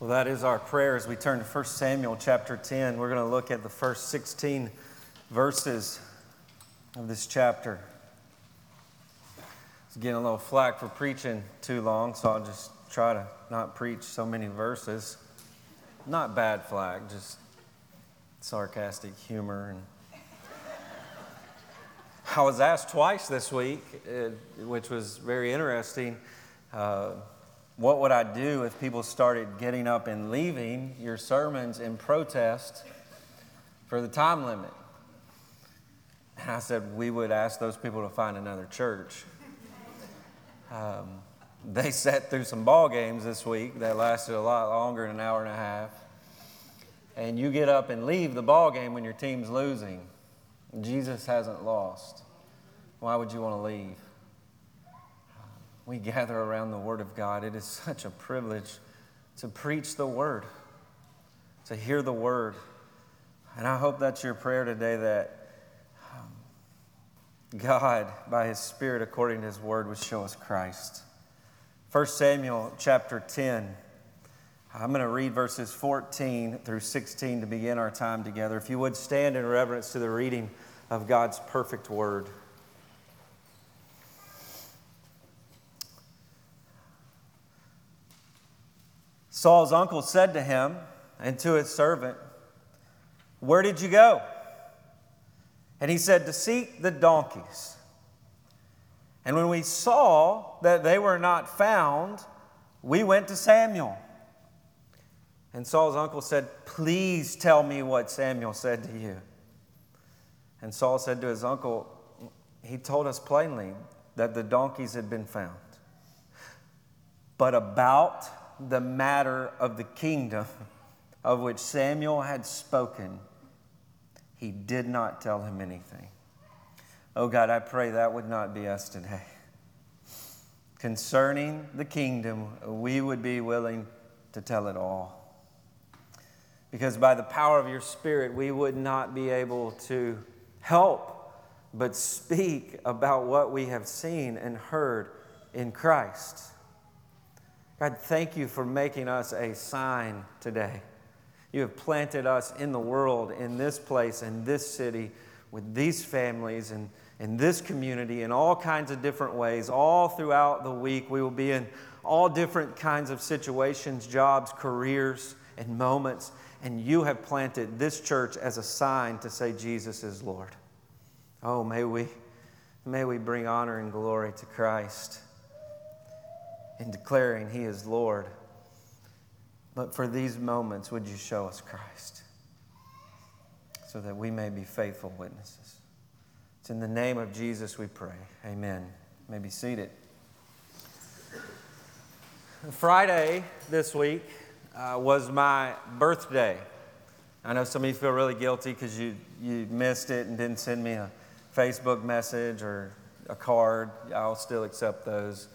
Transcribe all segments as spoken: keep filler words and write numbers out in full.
Well, that is our prayer as we turn to First Samuel chapter ten. We're going to look at the first sixteen verses of this chapter. It's getting a little flack for preaching too long, so I'll just try to not preach so many verses. Not bad flack, just sarcastic humor. And I was asked twice this week, which was very interesting, uh, what would I do if people started getting up and leaving your sermons in protest for the time limit? And I said, we would ask those people to find another church. Um, they sat through some ball games this week that lasted a lot longer than an hour and a half. And you get up and leave the ball game when your team's losing. Jesus hasn't lost. Why would you want to leave? We gather around the Word of God. It is such a privilege to preach the Word, to hear the Word. And I hope that's your prayer today, that um, God, by His Spirit, according to His Word, would show us Christ. First Samuel chapter ten. I'm going to read verses fourteen through sixteen to begin our time together. If you would stand in reverence to the reading of God's perfect Word. Saul's uncle said to him and to his servant, "Where did you go?" And he said, "To seek the donkeys. And when we saw that they were not found, we went to Samuel." And Saul's uncle said, "Please tell me what Samuel said to you." And Saul said to his uncle, "He told us plainly that the donkeys had been found. But about the matter of the kingdom of which Samuel had spoken, he did not tell him anything." Oh God, I pray that would not be us today. Concerning the kingdom, we would be willing to tell it all. Because by the power of your Spirit, we would not be able to help but speak about what we have seen and heard in Christ. God, thank you for making us a sign today. You have planted us in the world, in this place, in this city, with these families, and in this community, in all kinds of different ways. All throughout the week, we will be in all different kinds of situations, jobs, careers, and moments. And you have planted this church as a sign to say Jesus is Lord. Oh, may we, may we bring honor and glory to Christ in declaring He is Lord. But for these moments, would you show us Christ so that we may be faithful witnesses? It's in the name of Jesus we pray. Amen. You may be seated. Friday this week uh, was my birthday. I know some of you feel really guilty because you, you missed it and didn't send me a Facebook message or a card. I'll still accept those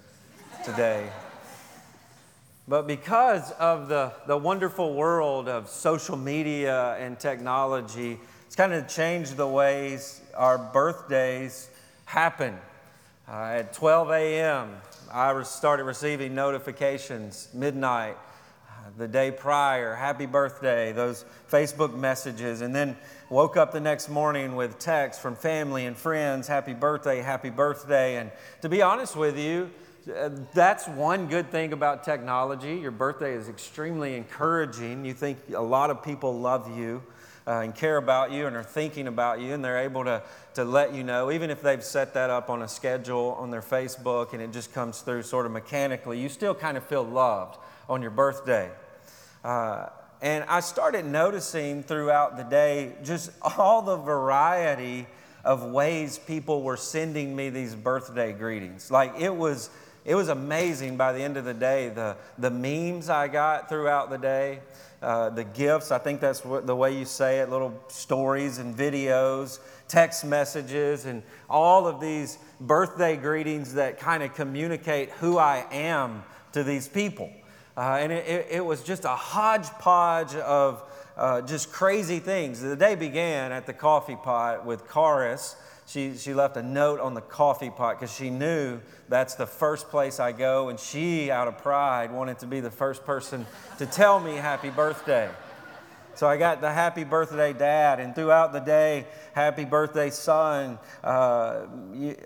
today. But because of the, the wonderful world of social media and technology, it's kind of changed the ways our birthdays happen. Uh, at twelve a.m., I started receiving notifications, midnight, uh, the day prior, happy birthday, those Facebook messages, and then woke up the next morning with texts from family and friends, happy birthday, happy birthday. And to be honest with you, that's one good thing about technology. Your birthday is extremely encouraging. You think a lot of people love you uh, and care about you and are thinking about you, and they're able to, to let you know, even if they've set that up on a schedule on their Facebook and it just comes through sort of mechanically, you still kind of feel loved on your birthday. Uh, and I started noticing throughout the day just all the variety of ways people were sending me these birthday greetings. Like it was... It was amazing by the end of the day, the, the memes I got throughout the day, uh, the gifts, I think that's what, the way you say it, little stories and videos, text messages, and all of these birthday greetings that kind of communicate who I am to these people. Uh, and it, it, it was just a hodgepodge of uh, just crazy things. The day began at the coffee pot with Karis, She she left a note on the coffee pot because she knew that's the first place I go. And she, out of pride, wanted to be the first person to tell me happy birthday. So I got the happy birthday, Dad, and throughout the day, happy birthday, son. Uh,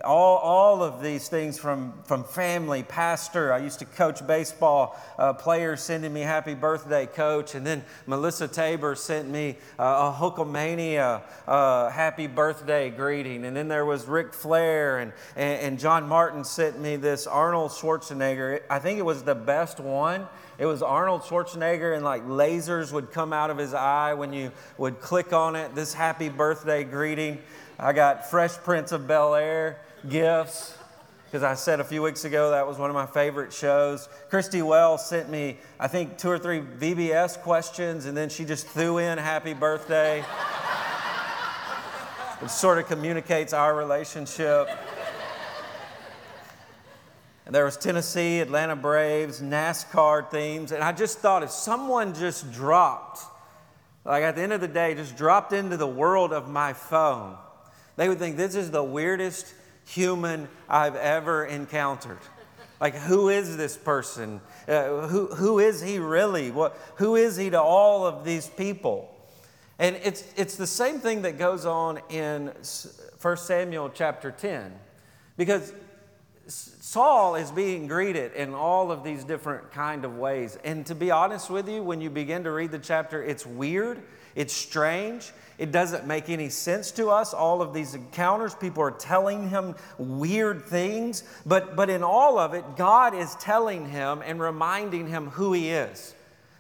all all of these things from, from family, pastor. I used to coach baseball. Uh, players sending me happy birthday, coach. And then Melissa Tabor sent me uh, a Hulkamania uh, happy birthday greeting. And then there was Ric Flair, and, and, and John Martin sent me this Arnold Schwarzenegger. I think it was the best one. It was Arnold Schwarzenegger, and like lasers would come out of his eye when you would click on it. This happy birthday greeting. I got Fresh Prince of Bel-Air gifts, because I said a few weeks ago that was one of my favorite shows. Christy Wells sent me, I think, two or three V B S questions, and then she just threw in happy birthday. It sort of communicates our relationship. There was Tennessee, Atlanta Braves, NASCAR themes. And I just thought if someone just dropped, like at the end of the day, just dropped into the world of my phone, they would think this is the weirdest human I've ever encountered. Like, who is this person? Uh, who, who is he really? What, who is he to all of these people? And it's, it's the same thing that goes on in First Samuel chapter ten. Because Saul is being greeted in all of these different kind of ways. And to be honest with you, when you begin to read the chapter, it's weird. It's strange. It doesn't make any sense to us. All of these encounters, people are telling him weird things. But, but in all of it, God is telling him and reminding him who he is.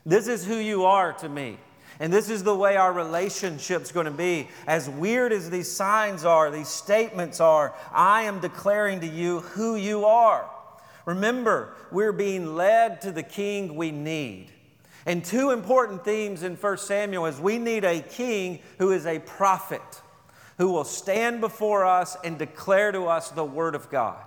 This is who you are to me. And this is the way our relationship's going to be. As weird as these signs are, these statements are, I am declaring to you who you are. Remember, we're being led to the king we need. And two important themes in First Samuel is we need a king who is a prophet, who will stand before us and declare to us the word of God.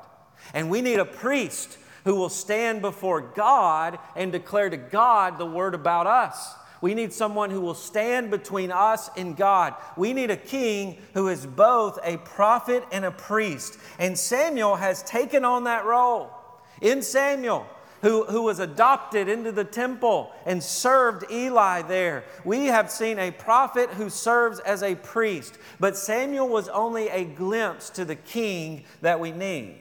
And we need a priest who will stand before God and declare to God the word about us. We need someone who will stand between us and God. We need a king who is both a prophet and a priest. And Samuel has taken on that role. In Samuel, who, who was adopted into the temple and served Eli there, we have seen a prophet who serves as a priest. But Samuel was only a glimpse to the king that we need.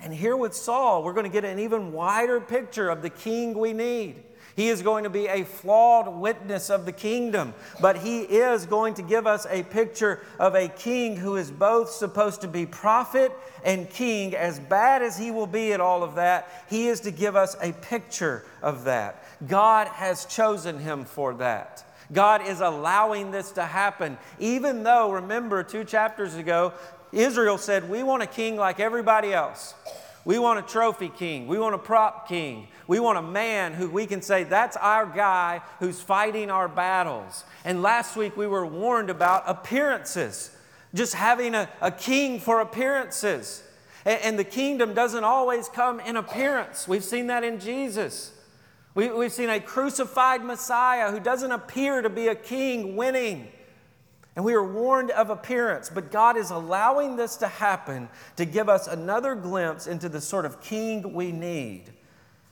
And here with Saul, we're going to get an even wider picture of the king we need. He is going to be a flawed witness of the kingdom, but he is going to give us a picture of a king who is both supposed to be prophet and king. As bad as he will be at all of that, he is to give us a picture of that. God has chosen him for that. God is allowing this to happen, even though, remember, two chapters ago, Israel said, we want a king like everybody else. We want a trophy king. We want a prop king. We want a man who we can say, that's our guy who's fighting our battles. And last week we were warned about appearances, just having a, a king for appearances. And, and the kingdom doesn't always come in appearance. We've seen that in Jesus. We, we've seen a crucified Messiah who doesn't appear to be a king winning. And we are warned of appearance, but God is allowing this to happen to give us another glimpse into the sort of king we need.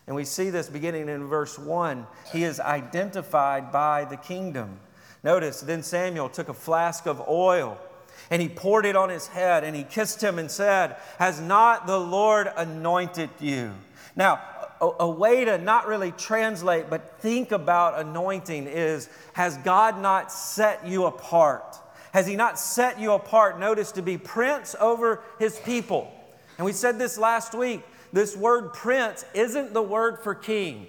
And we see this beginning in verse one. He is identified by the kingdom. Notice, then Samuel took a flask of oil, and he poured it on his head, and he kissed him and said, has not the Lord anointed you? Now, a way to not really translate, but think about anointing is, has God not set you apart? Has He not set you apart, notice, to be prince over His people? And we said this last week. This word prince isn't the word for king.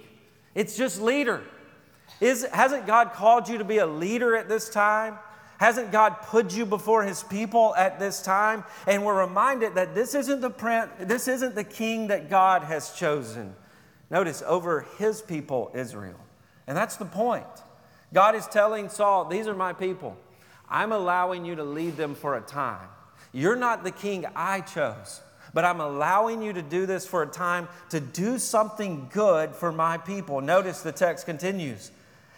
It's just leader. Is, hasn't God called you to be a leader at this time? Hasn't God put you before His people at this time? And we're reminded that this isn't the prince, this isn't the king that God has chosen. Notice, over His people, Israel. And that's the point. God is telling Saul, these are my people. I'm allowing you to lead them for a time. You're not the king I chose, but I'm allowing you to do this for a time to do something good for my people. Notice the text continues.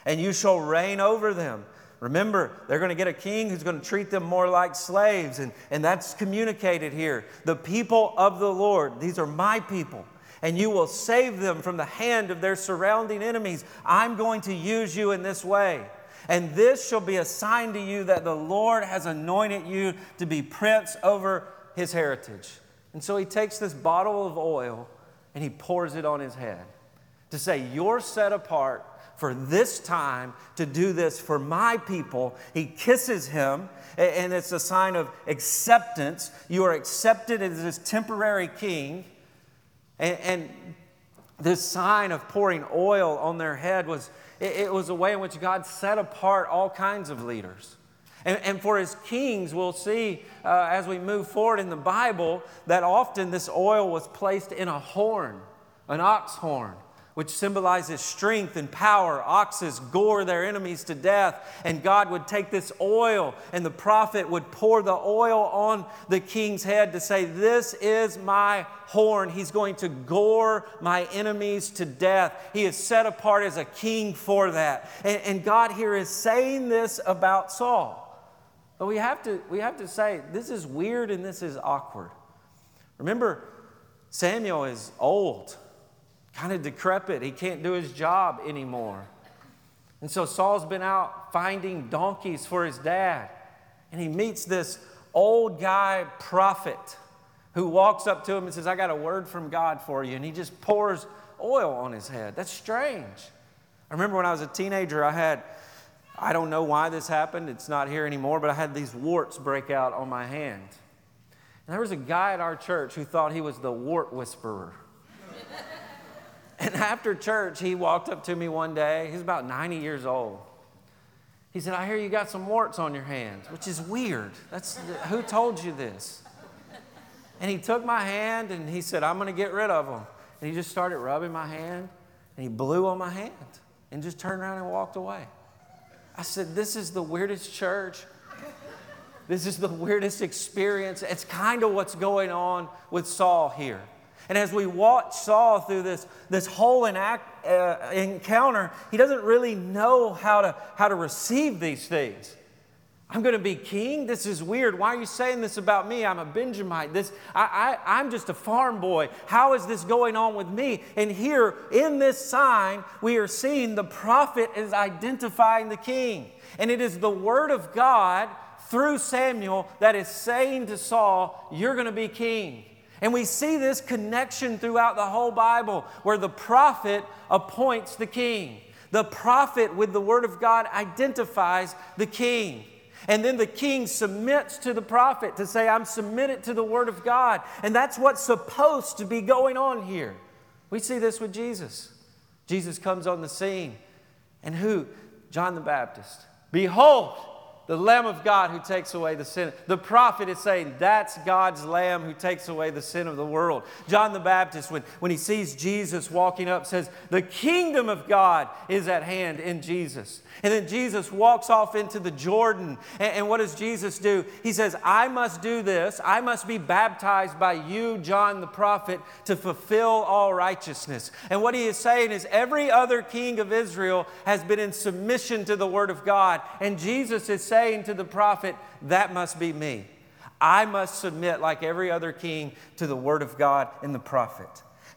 And you shall reign over them, Remember, they're going to get a king who's going to treat them more like slaves. And, and that's communicated here. The people of the Lord, these are my people. And you will save them from the hand of their surrounding enemies. I'm going to use you in this way. And this shall be a sign to you that the Lord has anointed you to be prince over his heritage. And so he takes this bottle of oil and he pours it on his head to say, you're set apart for this time to do this for my people. He kisses him, and it's a sign of acceptance. You are accepted as this temporary king. And, and this sign of pouring oil on their head was, it, it was a way in which God set apart all kinds of leaders. And, and for his kings, we'll see uh, as we move forward in the Bible that often this oil was placed in a horn, an ox horn, which symbolizes strength and power. Oxes gore their enemies to death. And God would take this oil, and the prophet would pour the oil on the king's head to say, this is my horn. He's going to gore my enemies to death. He is set apart as a king for that. And, and God here is saying this about Saul. But we have to, we have to say, this is weird and this is awkward. Remember, Samuel is old, kind of decrepit. He can't do his job anymore. And so Saul's been out finding donkeys for his dad. And he meets this old guy prophet who walks up to him and says, I got a word from God for you. And he just pours oil on his head. That's strange. I remember when I was a teenager, I had, I don't know why this happened. It's not here anymore, but I had these warts break out on my hand. And there was a guy at our church who thought he was the wart whisperer. And after church, he walked up to me one day. He's about ninety years old. He said, I hear you got some warts on your hands, which is weird. That's who told you this? And he took my hand and he said, I'm going to get rid of them. And he just started rubbing my hand and he blew on my hand and just turned around and walked away. I said, this is the weirdest church. This is the weirdest experience. It's kind of what's going on with Saul here. And as we watch Saul through this, this whole enact, uh, encounter, he doesn't really know how to, how to receive these things. I'm going to be king? This is weird. Why are you saying this about me? I'm a Benjamite. This, I, I, I'm just a farm boy. How is this going on with me? And here in this sign, we are seeing the prophet is identifying the king. And it is the word of God through Samuel that is saying to Saul, you're going to be king. And we see this connection throughout the whole Bible where the prophet appoints the king. The prophet with the word of God identifies the king. And then the king submits to the prophet to say, I'm submitted to the word of God. And that's what's supposed to be going on here. We see this with Jesus. Jesus comes on the scene. And who? John the Baptist. Behold, the Lamb of God who takes away the sin. The prophet is saying, that's God's Lamb who takes away the sin of the world. John the Baptist, when, when he sees Jesus walking up, says, the kingdom of God is at hand in Jesus. And then Jesus walks off into the Jordan. And, and what does Jesus do? He says, I must do this. I must be baptized by you, John the prophet, to fulfill all righteousness. And what he is saying is every other king of Israel has been in submission to the word of God. And Jesus is saying, saying to the prophet, that must be me. I must submit like every other king to the word of God and the prophet.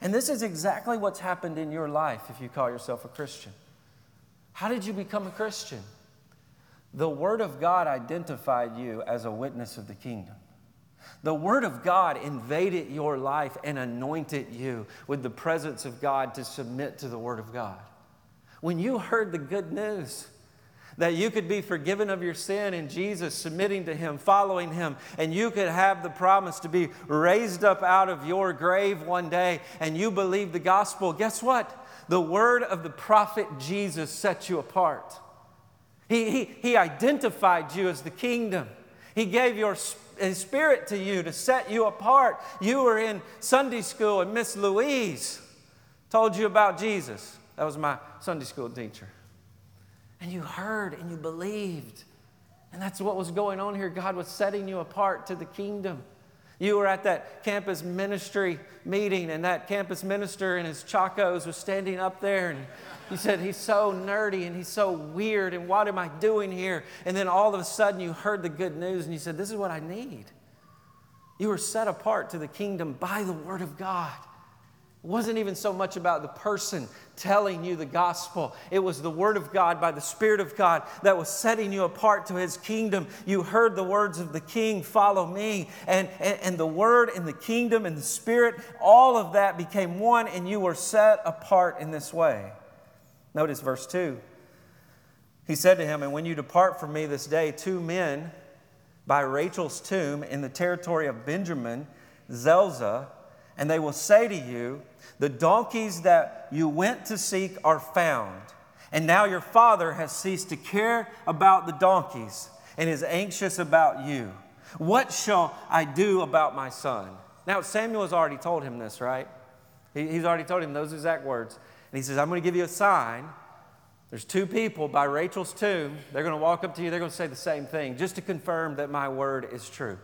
And this is exactly what's happened in your life if you call yourself a Christian. How did you become a Christian? The word of God identified you as a witness of the kingdom. The word of God invaded your life and anointed you with the presence of God to submit to the word of God. When you heard the good news that you could be forgiven of your sin in Jesus, submitting to Him, following Him, and you could have the promise to be raised up out of your grave one day, and you believe the gospel, guess what? The word of the prophet Jesus set you apart. He, he, he identified you as the kingdom. He gave your His Spirit to you to set you apart. You were in Sunday school, and Miss Louise told you about Jesus. That was my Sunday school teacher. And you heard and you believed. And that's what was going on here. God was setting you apart to the kingdom. You were at that campus ministry meeting, and that campus minister and his Chacos was standing up there, and he said, he's so nerdy, and he's so weird, and what am I doing here? And then all of a sudden, you heard the good news, and you said, this is what I need. You were set apart to the kingdom by the word of God. It wasn't even so much about the person telling you the gospel. It was the word of God by the Spirit of God that was setting you apart to his kingdom. You heard the words of the King, follow me. And, and, and the word and the kingdom and the Spirit, all of that became one, and you were set apart in this way. Notice verse two. He said to him, and when you depart from me this day, two men by Rachel's tomb in the territory of Benjamin, Zelzah, and they will say to you, the donkeys that you went to seek are found, and now your father has ceased to care about the donkeys and is anxious about you. What shall I do about my son? Now, Samuel has already told him this, right? He, he's already told him those exact words. And he says, I'm going to give you a sign. There's two people by Rachel's tomb. They're going to walk up to you. They're going to say the same thing just to confirm that my word is true.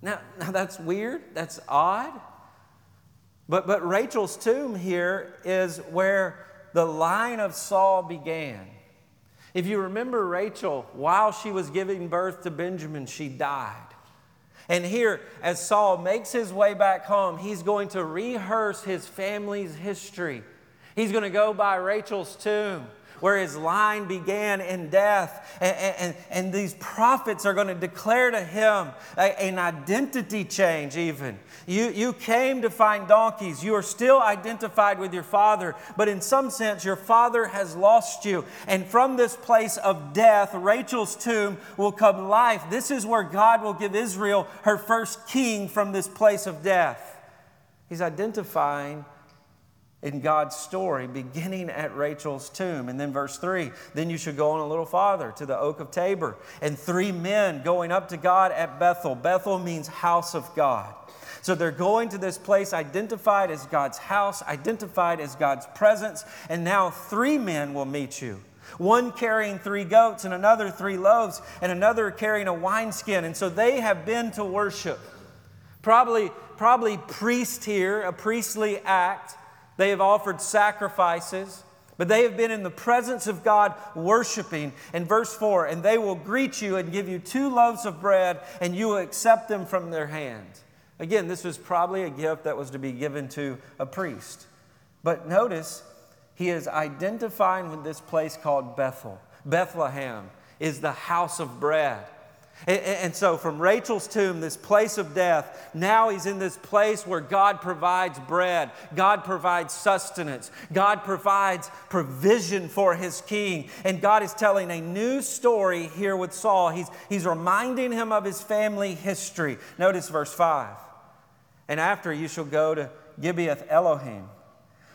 Now, now that's weird. That's odd. But, but Rachel's tomb here is where the line of Saul began. If you remember Rachel, while she was giving birth to Benjamin, she died. And here, as Saul makes his way back home, he's going to rehearse his family's history. He's going to go by Rachel's tomb, where his line began in death. And, and, and these prophets are going to declare to him a, an identity change even. You, you came to find donkeys. You are still identified with your father, but in some sense your father has lost you. And from this place of death, Rachel's tomb, will come life. This is where God will give Israel her first king from this place of death. He's identifying in God's story, beginning at Rachel's tomb. And then verse three, then you should go on a little farther to the oak of Tabor, and three men going up to God at Bethel. Bethel means house of God. So they're going to this place identified as God's house, identified as God's presence, and now three men will meet you. One carrying three goats, and another three loaves, and another carrying a wineskin. And so they have been to worship. Probably, probably priest here, a priestly act. They have offered sacrifices, but they have been in the presence of God worshiping. And verse four, and they will greet you and give you two loaves of bread, and you will accept them from their hand. Again, this was probably a gift that was to be given to a priest. But notice, he is identifying with this place called Bethel. Bethlehem is the house of bread. And so from Rachel's tomb, this place of death, now he's in this place where God provides bread. God provides sustenance. God provides provision for his king. And God is telling a new story here with Saul. He's, he's reminding him of his family history. Notice verse five. And after you shall go to Gibeah Elohim,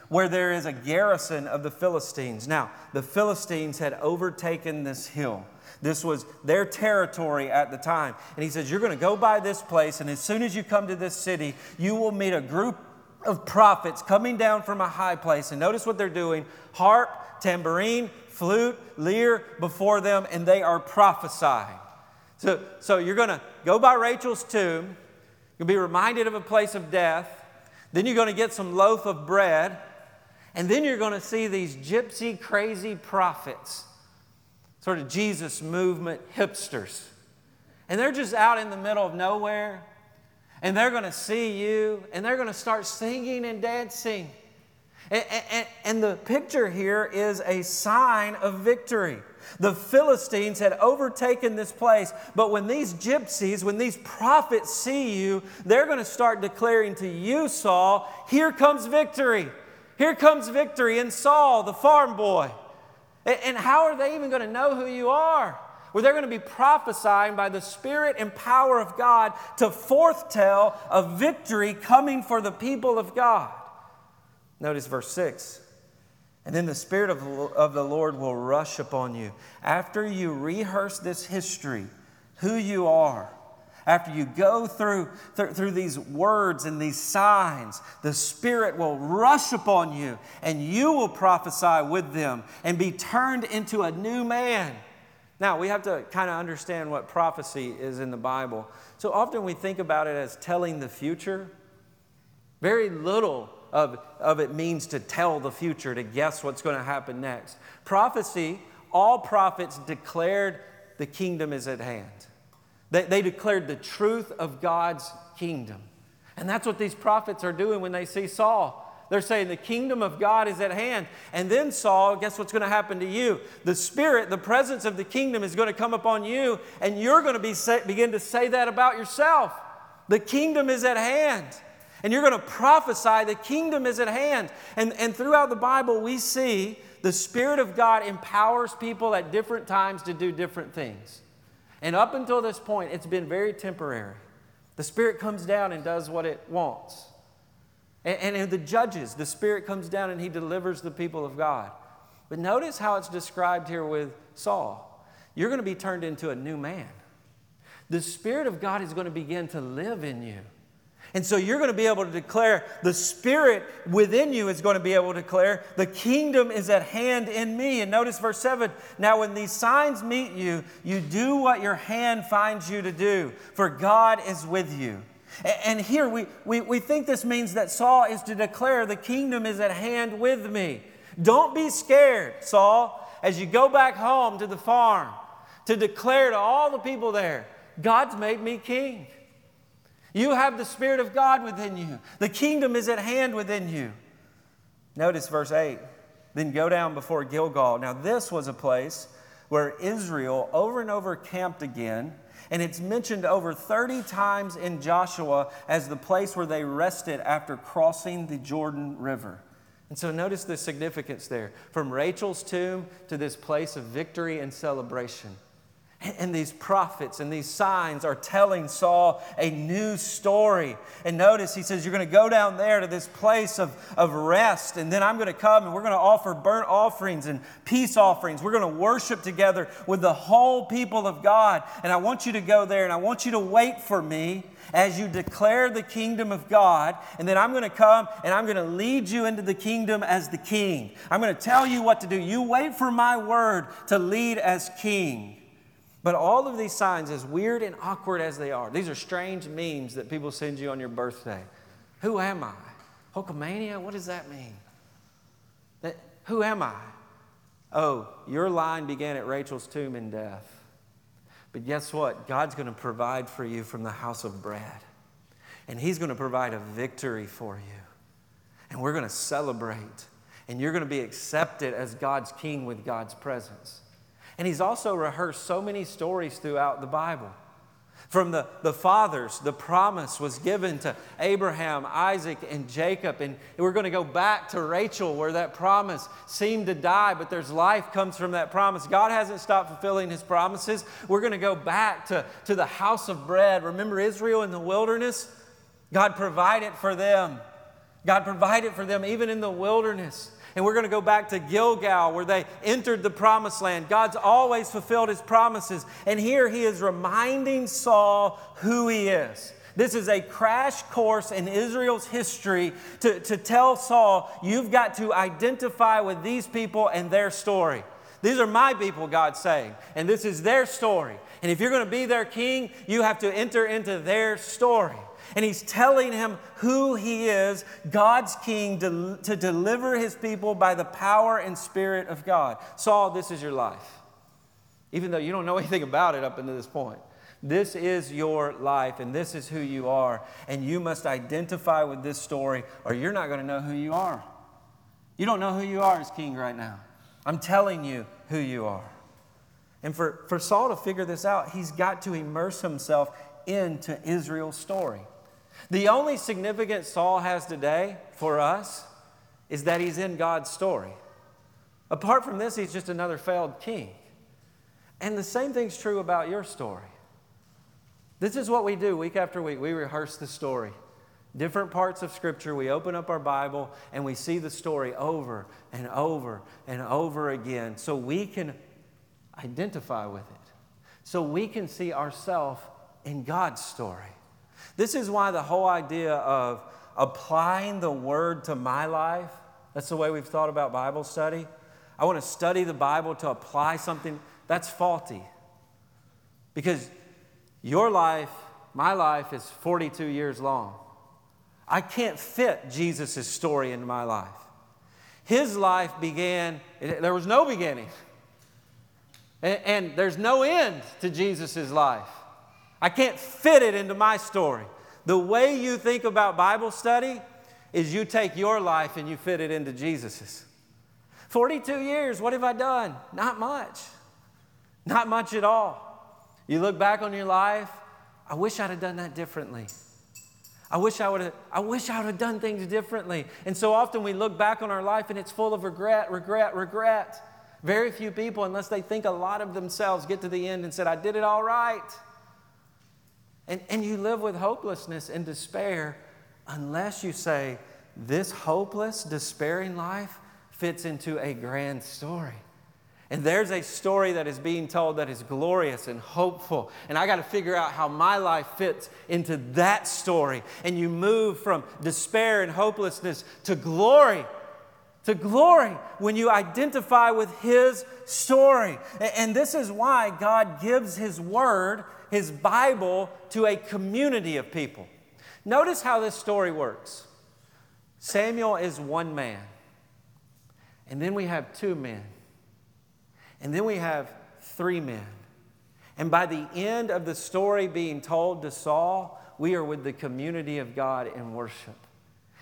where there is a garrison of the Philistines. Now, the Philistines had overtaken this hill. This was their territory at the time. And he says, you're going to go by this place, and as soon as you come to this city, you will meet a group of prophets coming down from a high place. And notice what they're doing. Harp, tambourine, flute, lyre before them, and they are prophesying. So, so you're going to go by Rachel's tomb. You'll be reminded of a place of death. Then you're going to get some loaf of bread. And then you're going to see these gypsy, crazy prophets. Sort of Jesus movement hipsters. And they're just out in the middle of nowhere. And they're going to see you. And they're going to start singing and dancing. And, and, and the picture here is a sign of victory. The Philistines had overtaken this place. But when these gypsies, when these prophets see you, they're going to start declaring to you, Saul, here comes victory. Here comes victory in Saul, the farm boy. And how are they even going to know who you are? Well, they're going to be prophesying by the Spirit and power of God to foretell a victory coming for the people of God. Notice verse six. And then the Spirit of the Lord will rush upon you. After you rehearse this history, who you are, after you go through, th- through these words and these signs, the Spirit will rush upon you, and you will prophesy with them and be turned into a new man. Now, we have to kind of understand what prophecy is in the Bible. So often we think about it as telling the future. Very little of, of it means to tell the future, to guess what's going to happen next. Prophecy, all prophets declared the kingdom is at hand. They, they declared the truth of God's kingdom. And that's what these prophets are doing when they see Saul. They're saying the kingdom of God is at hand. And then Saul, guess what's going to happen to you? The Spirit, the presence of the kingdom is going to come upon you, and you're going to be say, begin to say that about yourself. The kingdom is at hand. And you're going to prophesy the kingdom is at hand. And, and throughout the Bible, we see the Spirit of God empowers people at different times to do different things. And up until this point, it's been very temporary. The Spirit comes down and does what it wants. And in the Judges, the Spirit comes down and he delivers the people of God. But notice how it's described here with Saul. You're going to be turned into a new man. The Spirit of God is going to begin to live in you. And so you're going to be able to declare, the Spirit within you is going to be able to declare, the kingdom is at hand in me. And notice verse seven, now when these signs meet you, you do what your hand finds you to do, for God is with you. And here we, we, we think this means that Saul is to declare the kingdom is at hand with me. Don't be scared, Saul, as you go back home to the farm to declare to all the people there, God's made me king. You have the Spirit of God within you. The kingdom is at hand within you. Notice verse eight. Then go down before Gilgal. Now this was a place where Israel over and over camped again. And it's mentioned over thirty times in Joshua as the place where they rested after crossing the Jordan River. And so notice the significance there. From Rachel's tomb to this place of victory and celebration. And these prophets and these signs are telling Saul a new story. And notice he says, you're going to go down there to this place of, of rest. And then I'm going to come and we're going to offer burnt offerings and peace offerings. We're going to worship together with the whole people of God. And I want you to go there and I want you to wait for me as you declare the kingdom of God. And then I'm going to come and I'm going to lead you into the kingdom as the king. I'm going to tell you what to do. You wait for my word to lead as king. But all of these signs, as weird and awkward as they are, these are strange memes that people send you on your birthday. Who am I? Hulkamania? What does that mean? That, who am I? Oh, your line began at Rachel's tomb in death. But guess what? God's going to provide for you from the house of bread. And he's going to provide a victory for you. And we're going to celebrate. And you're going to be accepted as God's king with God's presence. And he's also rehearsed so many stories throughout the Bible. From the, the fathers, the promise was given to Abraham, Isaac, and Jacob. And we're going to go back to Rachel where that promise seemed to die, but there's life comes from that promise. God hasn't stopped fulfilling his promises. We're going to go back to, to the house of bread. Remember Israel in the wilderness? God provided for them. God provided for them even in the wilderness. And we're going to go back to Gilgal where they entered the promised land. God's always fulfilled his promises. And here he is reminding Saul who he is. This is a crash course in Israel's history to, to tell Saul, you've got to identify with these people and their story. These are my people, God's saying, and this is their story. And if you're going to be their king, you have to enter into their story. And he's telling him who he is, God's king, to, to deliver his people by the power and Spirit of God. Saul, this is your life. Even though you don't know anything about it up until this point. This is your life, and this is who you are. And you must identify with this story, or you're not going to know who you are. You don't know who you are as king right now. I'm telling you who you are. And for, for Saul to figure this out, he's got to immerse himself into Israel's story. The only significance Saul has today for us is that he's in God's story. Apart from this, he's just another failed king. And the same thing's true about your story. This is what we do week after week. We rehearse the story. Different parts of Scripture, we open up our Bible and we see the story over and over and over again so we can identify with it, so we can see ourselves in God's story. This is why the whole idea of applying the Word to my life, that's the way we've thought about Bible study. I want to study the Bible to apply something. That's faulty. Because your life, my life, is forty-two years long. I can't fit Jesus' story into my life. His life began, there was no beginning. And, and there's no end to Jesus' life. I can't fit it into my story. The way you think about Bible study is you take your life and you fit it into Jesus's. forty-two years, what have I done? Not much. Not much at all. You look back on your life, I wish I'd have done that differently. I wish I would have, I wish I would have done things differently. And so often we look back on our life and it's full of regret, regret, regret. Very few people, unless they think a lot of themselves, get to the end and said, I did it all right. And, and you live with hopelessness and despair unless you say, this hopeless, despairing life fits into a grand story. And there's a story that is being told that is glorious and hopeful. And I got to figure out how my life fits into that story. And you move from despair and hopelessness to glory. To glory when you identify with His story. And this is why God gives His Word, His Bible, to a community of people. Notice how this story works. Samuel is one man. And then we have two men. And then we have three men. And by the end of the story being told to Saul, we are with the community of God in worship.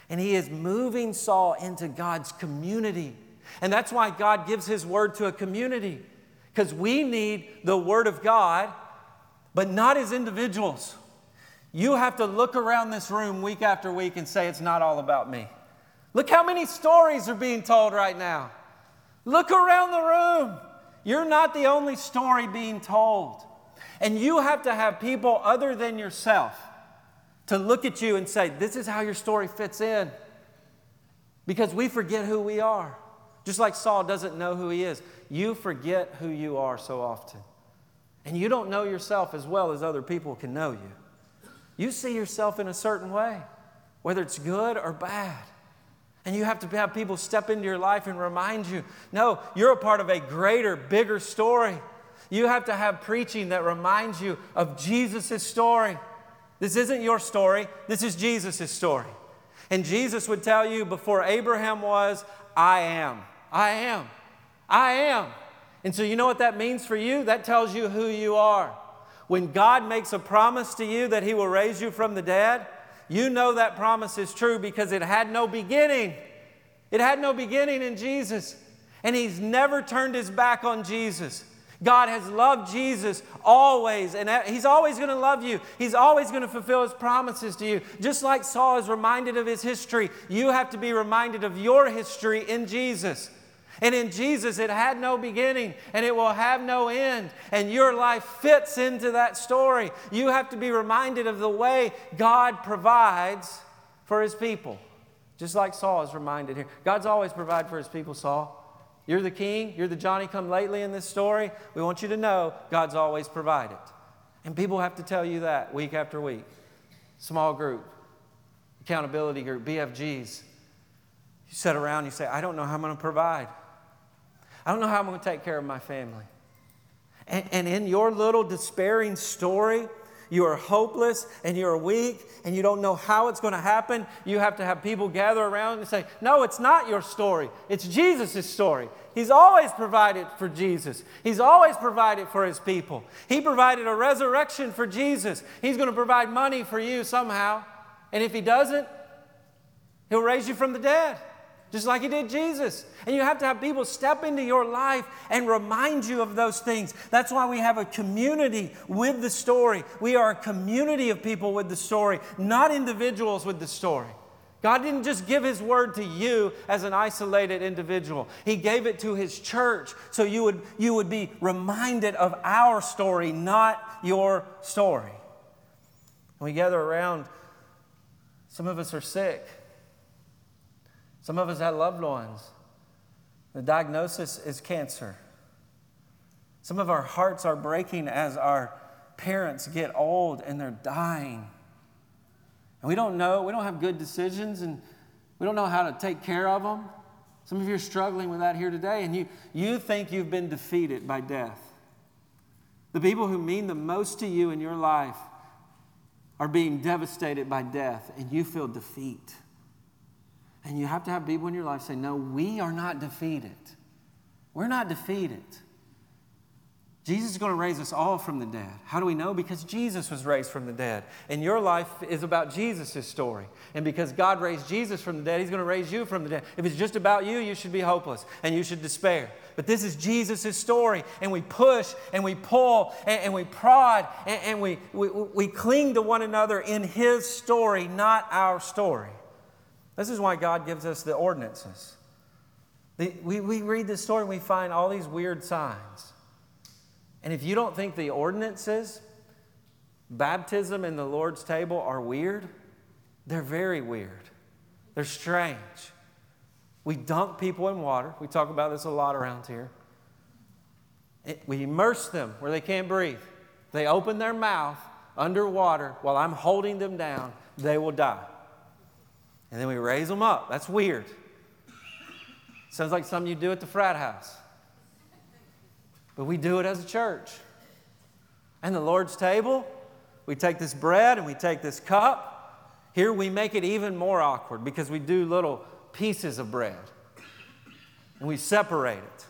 And He is moving Saul into God's community. And that's why God gives His Word to a community. Because we need the Word of God, but not as individuals. You have to look around this room week after week and say, it's not all about me. Look how many stories are being told right now. Look around the room. You're not the only story being told. And you have to have people other than yourself to look at you and say, this is how your story fits in. Because we forget who we are. Just like Saul doesn't know who he is. You forget who you are so often. And you don't know yourself as well as other people can know you. You see yourself in a certain way, whether it's good or bad. And you have to have people step into your life and remind you, no, you're a part of a greater, bigger story. You have to have preaching that reminds you of Jesus' story. This isn't your story. This is Jesus' story. And Jesus would tell you, before Abraham was, I am. I am. I am. And so you know what that means for you? That tells you who you are. When God makes a promise to you that He will raise you from the dead, you know that promise is true because it had no beginning. It had no beginning in Jesus. And He's never turned His back on Jesus. God has loved Jesus always, and He's always going to love you. He's always going to fulfill His promises to you. Just like Saul is reminded of his history, you have to be reminded of your history in Jesus. And in Jesus, it had no beginning, and it will have no end. And your life fits into that story. You have to be reminded of the way God provides for His people. Just like Saul is reminded here. God's always provided for His people, Saul. You're the king. You're the Johnny-come-lately in this story. We want you to know God's always provided. And people have to tell you that week after week. Small group, accountability group, B F Gs. You sit around and you say, I don't know how I'm going to provide. I don't know how I'm going to take care of my family. And, and in your little despairing story, you are hopeless and you are weak and you don't know how it's going to happen. You have to have people gather around and say, no, it's not your story. It's Jesus' story. He's always provided for Jesus. He's always provided for His people. He provided a resurrection for Jesus. He's going to provide money for you somehow. And if He doesn't, He'll raise you from the dead. Just like He did Jesus. And you have to have people step into your life and remind you of those things. That's why we have a community with the story. We are a community of people with the story, not individuals with the story. God didn't just give His Word to you as an isolated individual. He gave it to His church so you would, you would be reminded of our story, not your story. And we gather around. Some of us are sick. Some of us have loved ones. The diagnosis is cancer. Some of our hearts are breaking as our parents get old and they're dying. And we don't know, we don't have good decisions and we don't know how to take care of them. Some of you are struggling with that here today and you, you think you've been defeated by death. The people who mean the most to you in your life are being devastated by death, and you feel defeat. And you have to have people in your life say, no, we are not defeated. We're not defeated. Jesus is going to raise us all from the dead. How do we know? Because Jesus was raised from the dead. And your life is about Jesus' story. And because God raised Jesus from the dead, he's going to raise you from the dead. If it's just about you, you should be hopeless and you should despair. But this is Jesus' story. And we push and we pull and, and we prod and, and we, we, we cling to one another in his story, not our story. This is why God gives us the ordinances. The, we, we read this story and we find all these weird signs. And if you don't think the ordinances, baptism and the Lord's table are weird, they're very weird. They're strange. We dump people in water. We talk about this a lot around here. It, we immerse them where they can't breathe. They open their mouth underwater while I'm holding them down. They will die. And then we raise them up. That's weird. Sounds like something you do at the frat house. But we do it as a church. And the Lord's table, we take this bread and we take this cup. Here we make it even more awkward because we do little pieces of bread. And we separate it.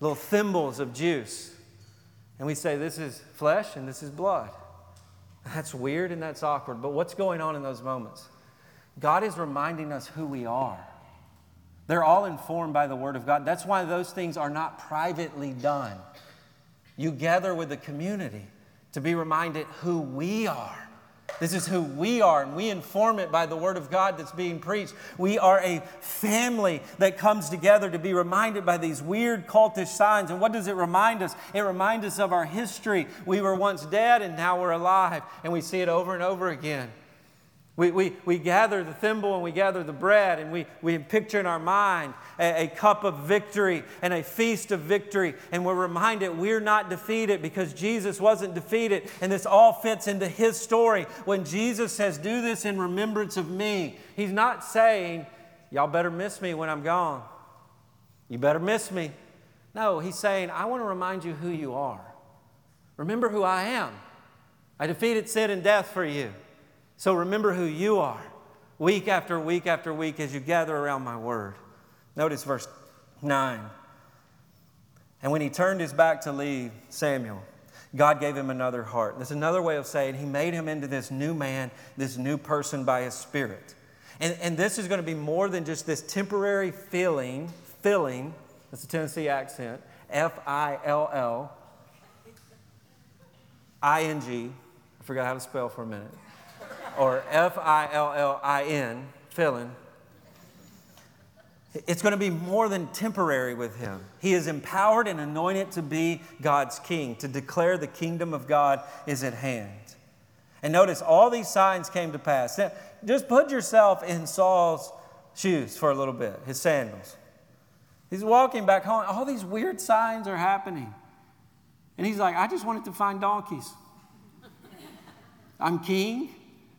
Little thimbles of juice. And we say this is flesh and this is blood. That's weird and that's awkward. But what's going on in those moments? God is reminding us who we are. They're all informed by the Word of God. That's why those things are not privately done. You gather with the community to be reminded who we are. This is who we are, and we inform it by the Word of God that's being preached. We are a family that comes together to be reminded by these weird cultish signs. And what does it remind us? It reminds us of our history. We were once dead, and now we're alive. And we see it over and over again. We, we, we gather the thimble and we gather the bread and we, we picture in our mind a, a cup of victory and a feast of victory. And we're reminded we're not defeated because Jesus wasn't defeated. And this all fits into his story. When Jesus says, do this in remembrance of me, he's not saying, y'all better miss me when I'm gone. You better miss me. No, he's saying, I want to remind you who you are. Remember who I am. I defeated sin and death for you. So remember who you are, week after week after week as you gather around my word. Notice verse nine. And when he turned his back to leave Samuel, God gave him another heart. That's another way of saying he made him into this new man, this new person by his spirit. And, and this is going to be more than just this temporary feeling, filling, that's a Tennessee accent, F I L L I N G, I forgot how to spell for a minute. Or F I L L I N, filling. It's going to be more than temporary with him. He is empowered and anointed to be God's king, to declare the kingdom of God is at hand. And notice, all these signs came to pass. Now, just put yourself in Saul's shoes for a little bit, his sandals. He's walking back home. All these weird signs are happening. And he's like, I just wanted to find donkeys. I'm king.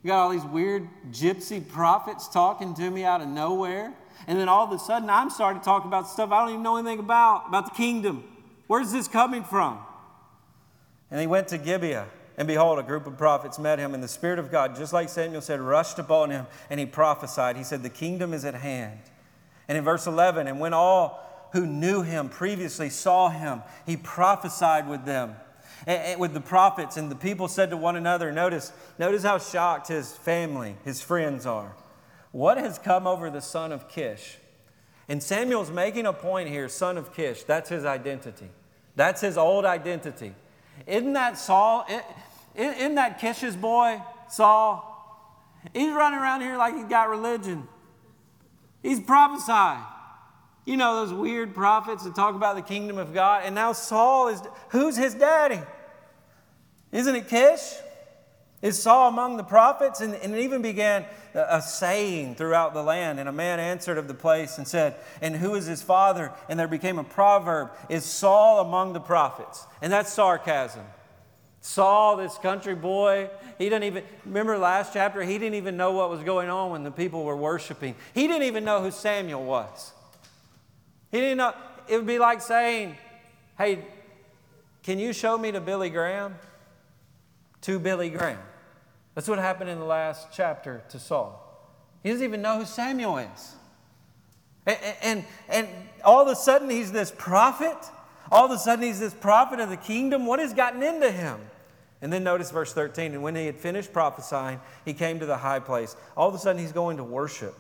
You got all these weird gypsy prophets talking to me out of nowhere. And then all of a sudden, I'm starting to talk about stuff I don't even know anything about, about the kingdom. Where's this coming from? And he went to Gibeah, and behold, a group of prophets met him, and the Spirit of God, just like Samuel said, rushed upon him, and he prophesied. He said, the kingdom is at hand. And in verse eleven, and when all who knew him previously saw him, he prophesied with them. And with the prophets, and the people said to one another, notice, notice how shocked his family, his friends are. What has come over the son of Kish? And Samuel's making a point here, son of Kish, that's his identity. That's his old identity. Isn't that Saul? Isn't that Kish's boy, Saul? He's running around here like he's got religion. He's prophesying. You know, those weird prophets that talk about the kingdom of God. And now Saul is, who's his daddy? Isn't it Kish? Is Saul among the prophets? And, and it even began a saying throughout the land. And a man answered of the place and said, and who is his father? And there became a proverb, is Saul among the prophets? And that's sarcasm. Saul, this country boy, he didn't even, remember last chapter, he didn't even know what was going on when the people were worshiping. He didn't even know who Samuel was. He didn't know. It would be like saying, hey, Can you show me to Billy Graham? To Billy Graham. That's what happened in the last chapter to Saul. He doesn't even know who Samuel is. And, and, and all of a sudden he's this prophet. All of a sudden he's this prophet of the kingdom. What has gotten into him? And then notice verse thirteen. And when he had finished prophesying, he came to the high place. All of a sudden he's going to worship.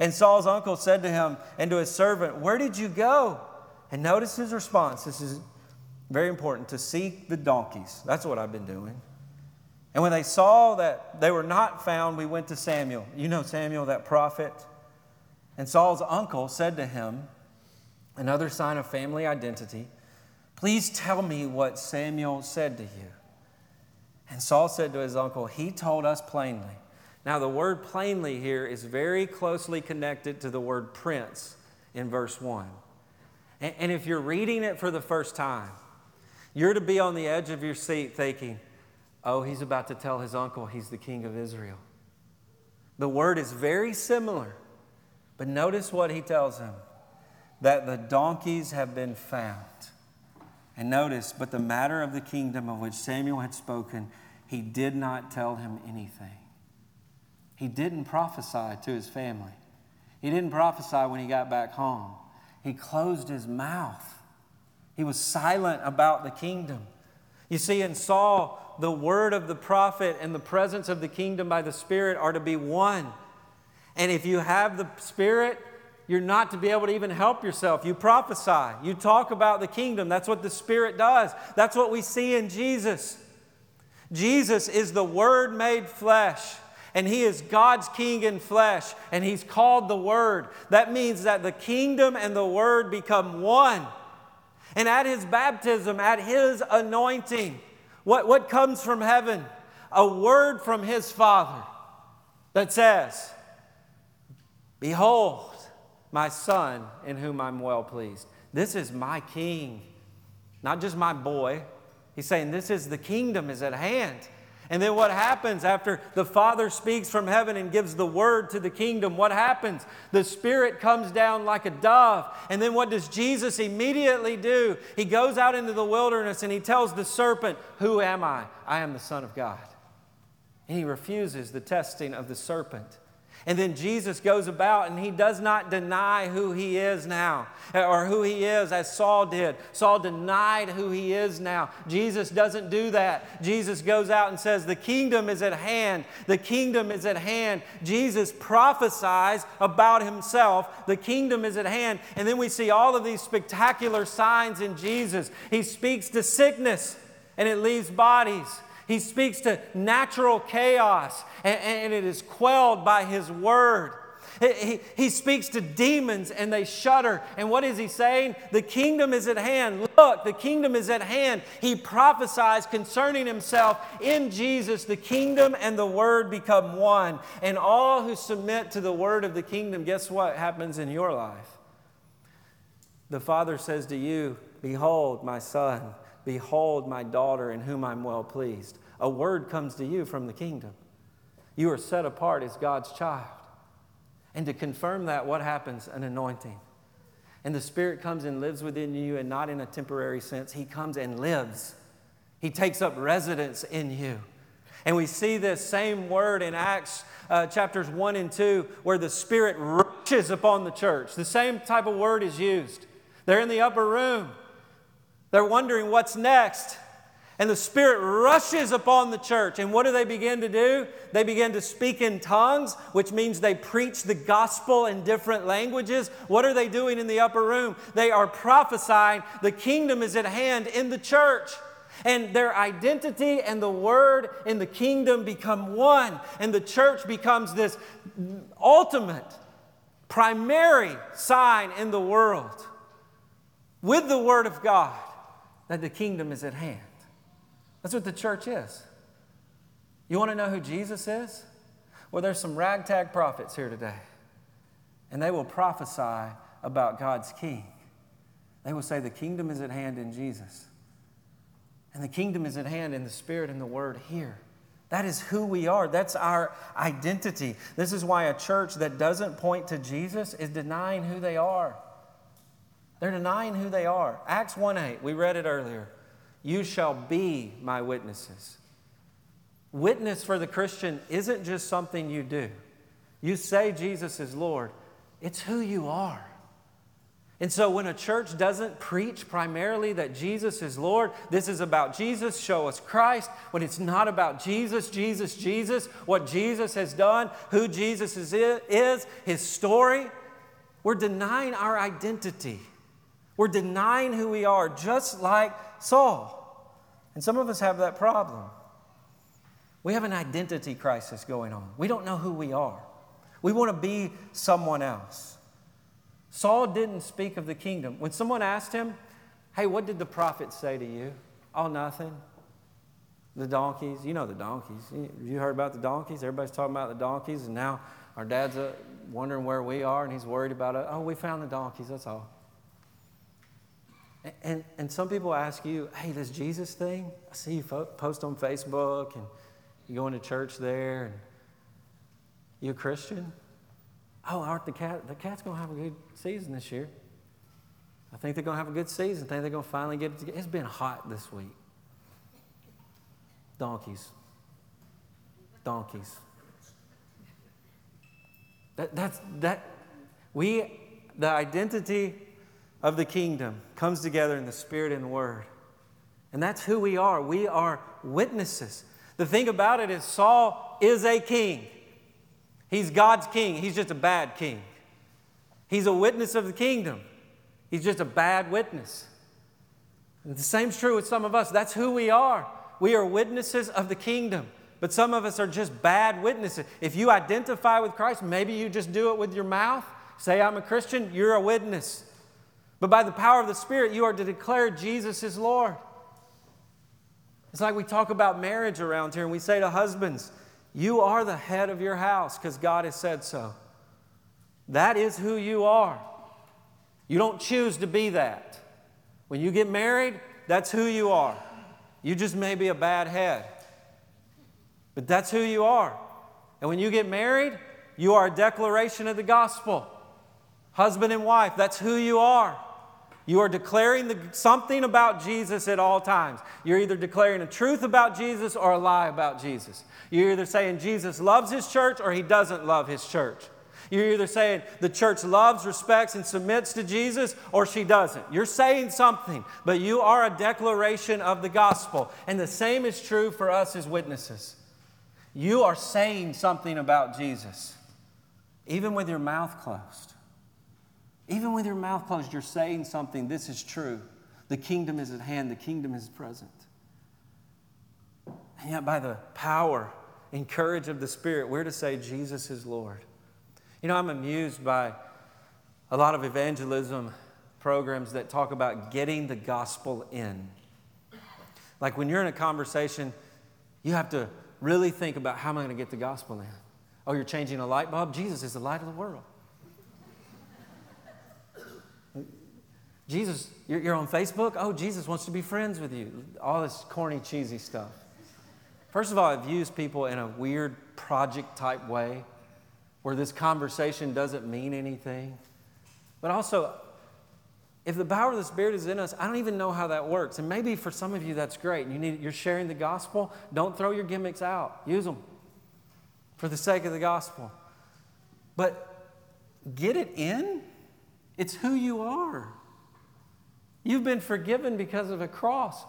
And Saul's uncle said to him and to his servant, where did you go? And notice his response. This is very important. To seek the donkeys. That's what I've been doing. And when they saw that they were not found, we went to Samuel. You know Samuel, that prophet. And Saul's uncle said to him, another sign of family identity, please tell me what Samuel said to you. And Saul said to his uncle, he told us plainly. Now the word plainly here is very closely connected to the word prince in verse one. And if you're reading it for the first time, you're to be on the edge of your seat thinking, oh, he's about to tell his uncle he's the king of Israel. The word is very similar, but notice what he tells him, that the donkeys have been found. And notice, but the matter of the kingdom of which Samuel had spoken, he did not tell him anything. He didn't prophesy to his family. He didn't prophesy when he got back home. He closed his mouth. He was silent about the kingdom. You see, in Saul, the word of the prophet and the presence of the kingdom by the Spirit are to be one. And if you have the Spirit, you're not to be able to even help yourself. You prophesy. You talk about the kingdom. That's what the Spirit does. That's what we see in Jesus. Jesus is the Word made flesh. And He is God's King in flesh. And He's called the Word. That means that the kingdom and the Word become one. And at His baptism, at His anointing, what, what comes from heaven? A word from His Father that says, behold, my Son, in whom I'm well pleased. This is my King, not just my boy. He's saying this is the kingdom is at hand. And then what happens after the Father speaks from heaven and gives the word to the kingdom? What happens? The Spirit comes down like a dove. And then what does Jesus immediately do? He goes out into the wilderness and He tells the serpent, who am I? I am the Son of God. And He refuses the testing of the serpent. And then Jesus goes about and He does not deny who He is now, or who He is as Saul did. Saul denied who He is now. Jesus doesn't do that. Jesus goes out and says, the kingdom is at hand. The kingdom is at hand. Jesus prophesies about Himself. The kingdom is at hand. And then we see all of these spectacular signs in Jesus. He speaks to sickness and it leaves bodies. He speaks to natural chaos, and, and it is quelled by His word. He, he speaks to demons, and they shudder. And what is He saying? The kingdom is at hand. Look, the kingdom is at hand. He prophesies concerning Himself. In Jesus, the kingdom and the word become one. And all who submit to the word of the kingdom, guess what happens in your life? The Father says to you, behold, my Son. Behold, my daughter, in whom I'm well pleased. A word comes to you from the kingdom. You are set apart as God's child. And to confirm that, what happens? An anointing. And the Spirit comes and lives within you, and not in a temporary sense. He comes and lives. He takes up residence in you. And we see this same word in Acts uh, chapters one and two, where the Spirit rushes upon the church. The same type of word is used. They're in the upper room. They're wondering what's next. And the Spirit rushes upon the church. And what do they begin to do? They begin to speak in tongues, which means they preach the gospel in different languages. What are they doing in the upper room? They are prophesying the kingdom is at hand in the church. And their identity and the word in the kingdom become one. And the church becomes this ultimate, primary sign in the world with the word of God, that the kingdom is at hand. That's what the church is. You want to know who Jesus is? Well, there's some ragtag prophets here today. And they will prophesy about God's King. They will say the kingdom is at hand in Jesus. And the kingdom is at hand in the Spirit and the Word here. That is who we are. That's our identity. This is why a church that doesn't point to Jesus is denying who they are. They're denying who they are. Acts one eight, we read it earlier. You shall be my witnesses. Witness for the Christian isn't just something you do. You say Jesus is Lord. It's who you are. And so when a church doesn't preach primarily that Jesus is Lord, this is about Jesus, show us Christ. When it's not about Jesus, Jesus, Jesus, what Jesus has done, who Jesus is, is His story, we're denying our identity. We're denying who we are, just like Saul. And some of us have that problem. We have an identity crisis going on. We don't know who we are. We want to be someone else. Saul didn't speak of the kingdom. When someone asked him, hey, what did the prophet say to you? Oh, nothing. The donkeys, you know the donkeys. You heard about the donkeys? Everybody's talking about the donkeys, and now our dad's uh, wondering where we are, and he's worried about it. Oh, we found the donkeys, that's all. And, and, and some people ask you, hey, this Jesus thing, I see you fo- post on Facebook, and you go into church there, and you a Christian? Oh, aren't the cat? The cat's going to have a good season this year. I think they're going to have a good season. I think they're going to finally get it together. It's been hot this week. Donkeys. Donkeys. That, that's, that, we, the identity of the kingdom comes together in the Spirit and Word. And that's who we are. We are witnesses. The thing about it is Saul is a king. He's God's king. He's just a bad king. He's a witness of the kingdom. He's just a bad witness. And the same's true with some of us. That's who we are. We are witnesses of the kingdom. But some of us are just bad witnesses. If you identify with Christ, maybe you just do it with your mouth. Say, I'm a Christian. You're a witness. But by the power of the Spirit, you are to declare Jesus is Lord. It's like we talk about marriage around here, and we say to husbands, you are the head of your house because God has said so. That is who you are. You don't choose to be that. When you get married, that's who you are. You just may be a bad head, but that's who you are. And when you get married, you are a declaration of the gospel. Husband and wife, that's who you are. You are declaring the, something about Jesus at all times. You're either declaring a truth about Jesus or a lie about Jesus. You're either saying Jesus loves His church or He doesn't love His church. You're either saying the church loves, respects, and submits to Jesus or she doesn't. You're saying something, but you are a declaration of the gospel. And the same is true for us as witnesses. You are saying something about Jesus, even with your mouth closed. Even with your mouth closed, you're saying something. This is true. The kingdom is at hand. The kingdom is present. And yet by the power and courage of the Spirit, we're to say Jesus is Lord. You know, I'm amused by a lot of evangelism programs that talk about getting the gospel in. Like when you're in a conversation, you have to really think about how am I going to get the gospel in? Oh, you're changing a light bulb? Jesus is the light of the world. Jesus, you're on Facebook? Oh, Jesus wants to be friends with you. All this corny, cheesy stuff. First of all, I've used people in a weird project-type way where this conversation doesn't mean anything. But also, if the power of the Spirit is in us, I don't even know how that works. And maybe for some of you, that's great. You need, you're sharing the gospel. Don't throw your gimmicks out. Use them for the sake of the gospel. But get it in. It's who you are. You've been forgiven because of a cross.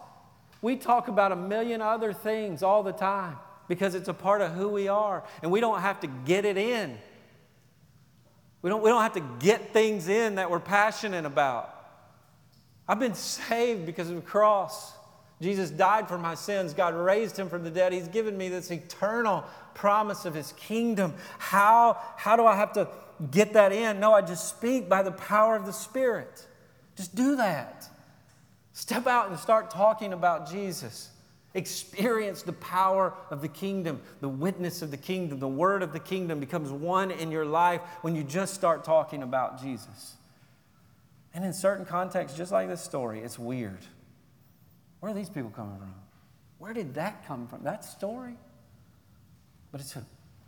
We talk about a million other things all the time because it's a part of who we are, and we don't have to get it in. We don't, we don't have to get things in that we're passionate about. I've been saved because of the cross. Jesus died for my sins. God raised Him from the dead. He's given me this eternal promise of His kingdom. How, how do I have to get that in? No, I just speak by the power of the Spirit. Just do that. Step out and start talking about Jesus. Experience the power of the kingdom, the witness of the kingdom, the word of the kingdom becomes one in your life when you just start talking about Jesus. And in certain contexts, just like this story, it's weird. Where are these people coming from? Where did that come from? That story? But it's who,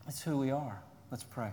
it's who we are. Let's pray.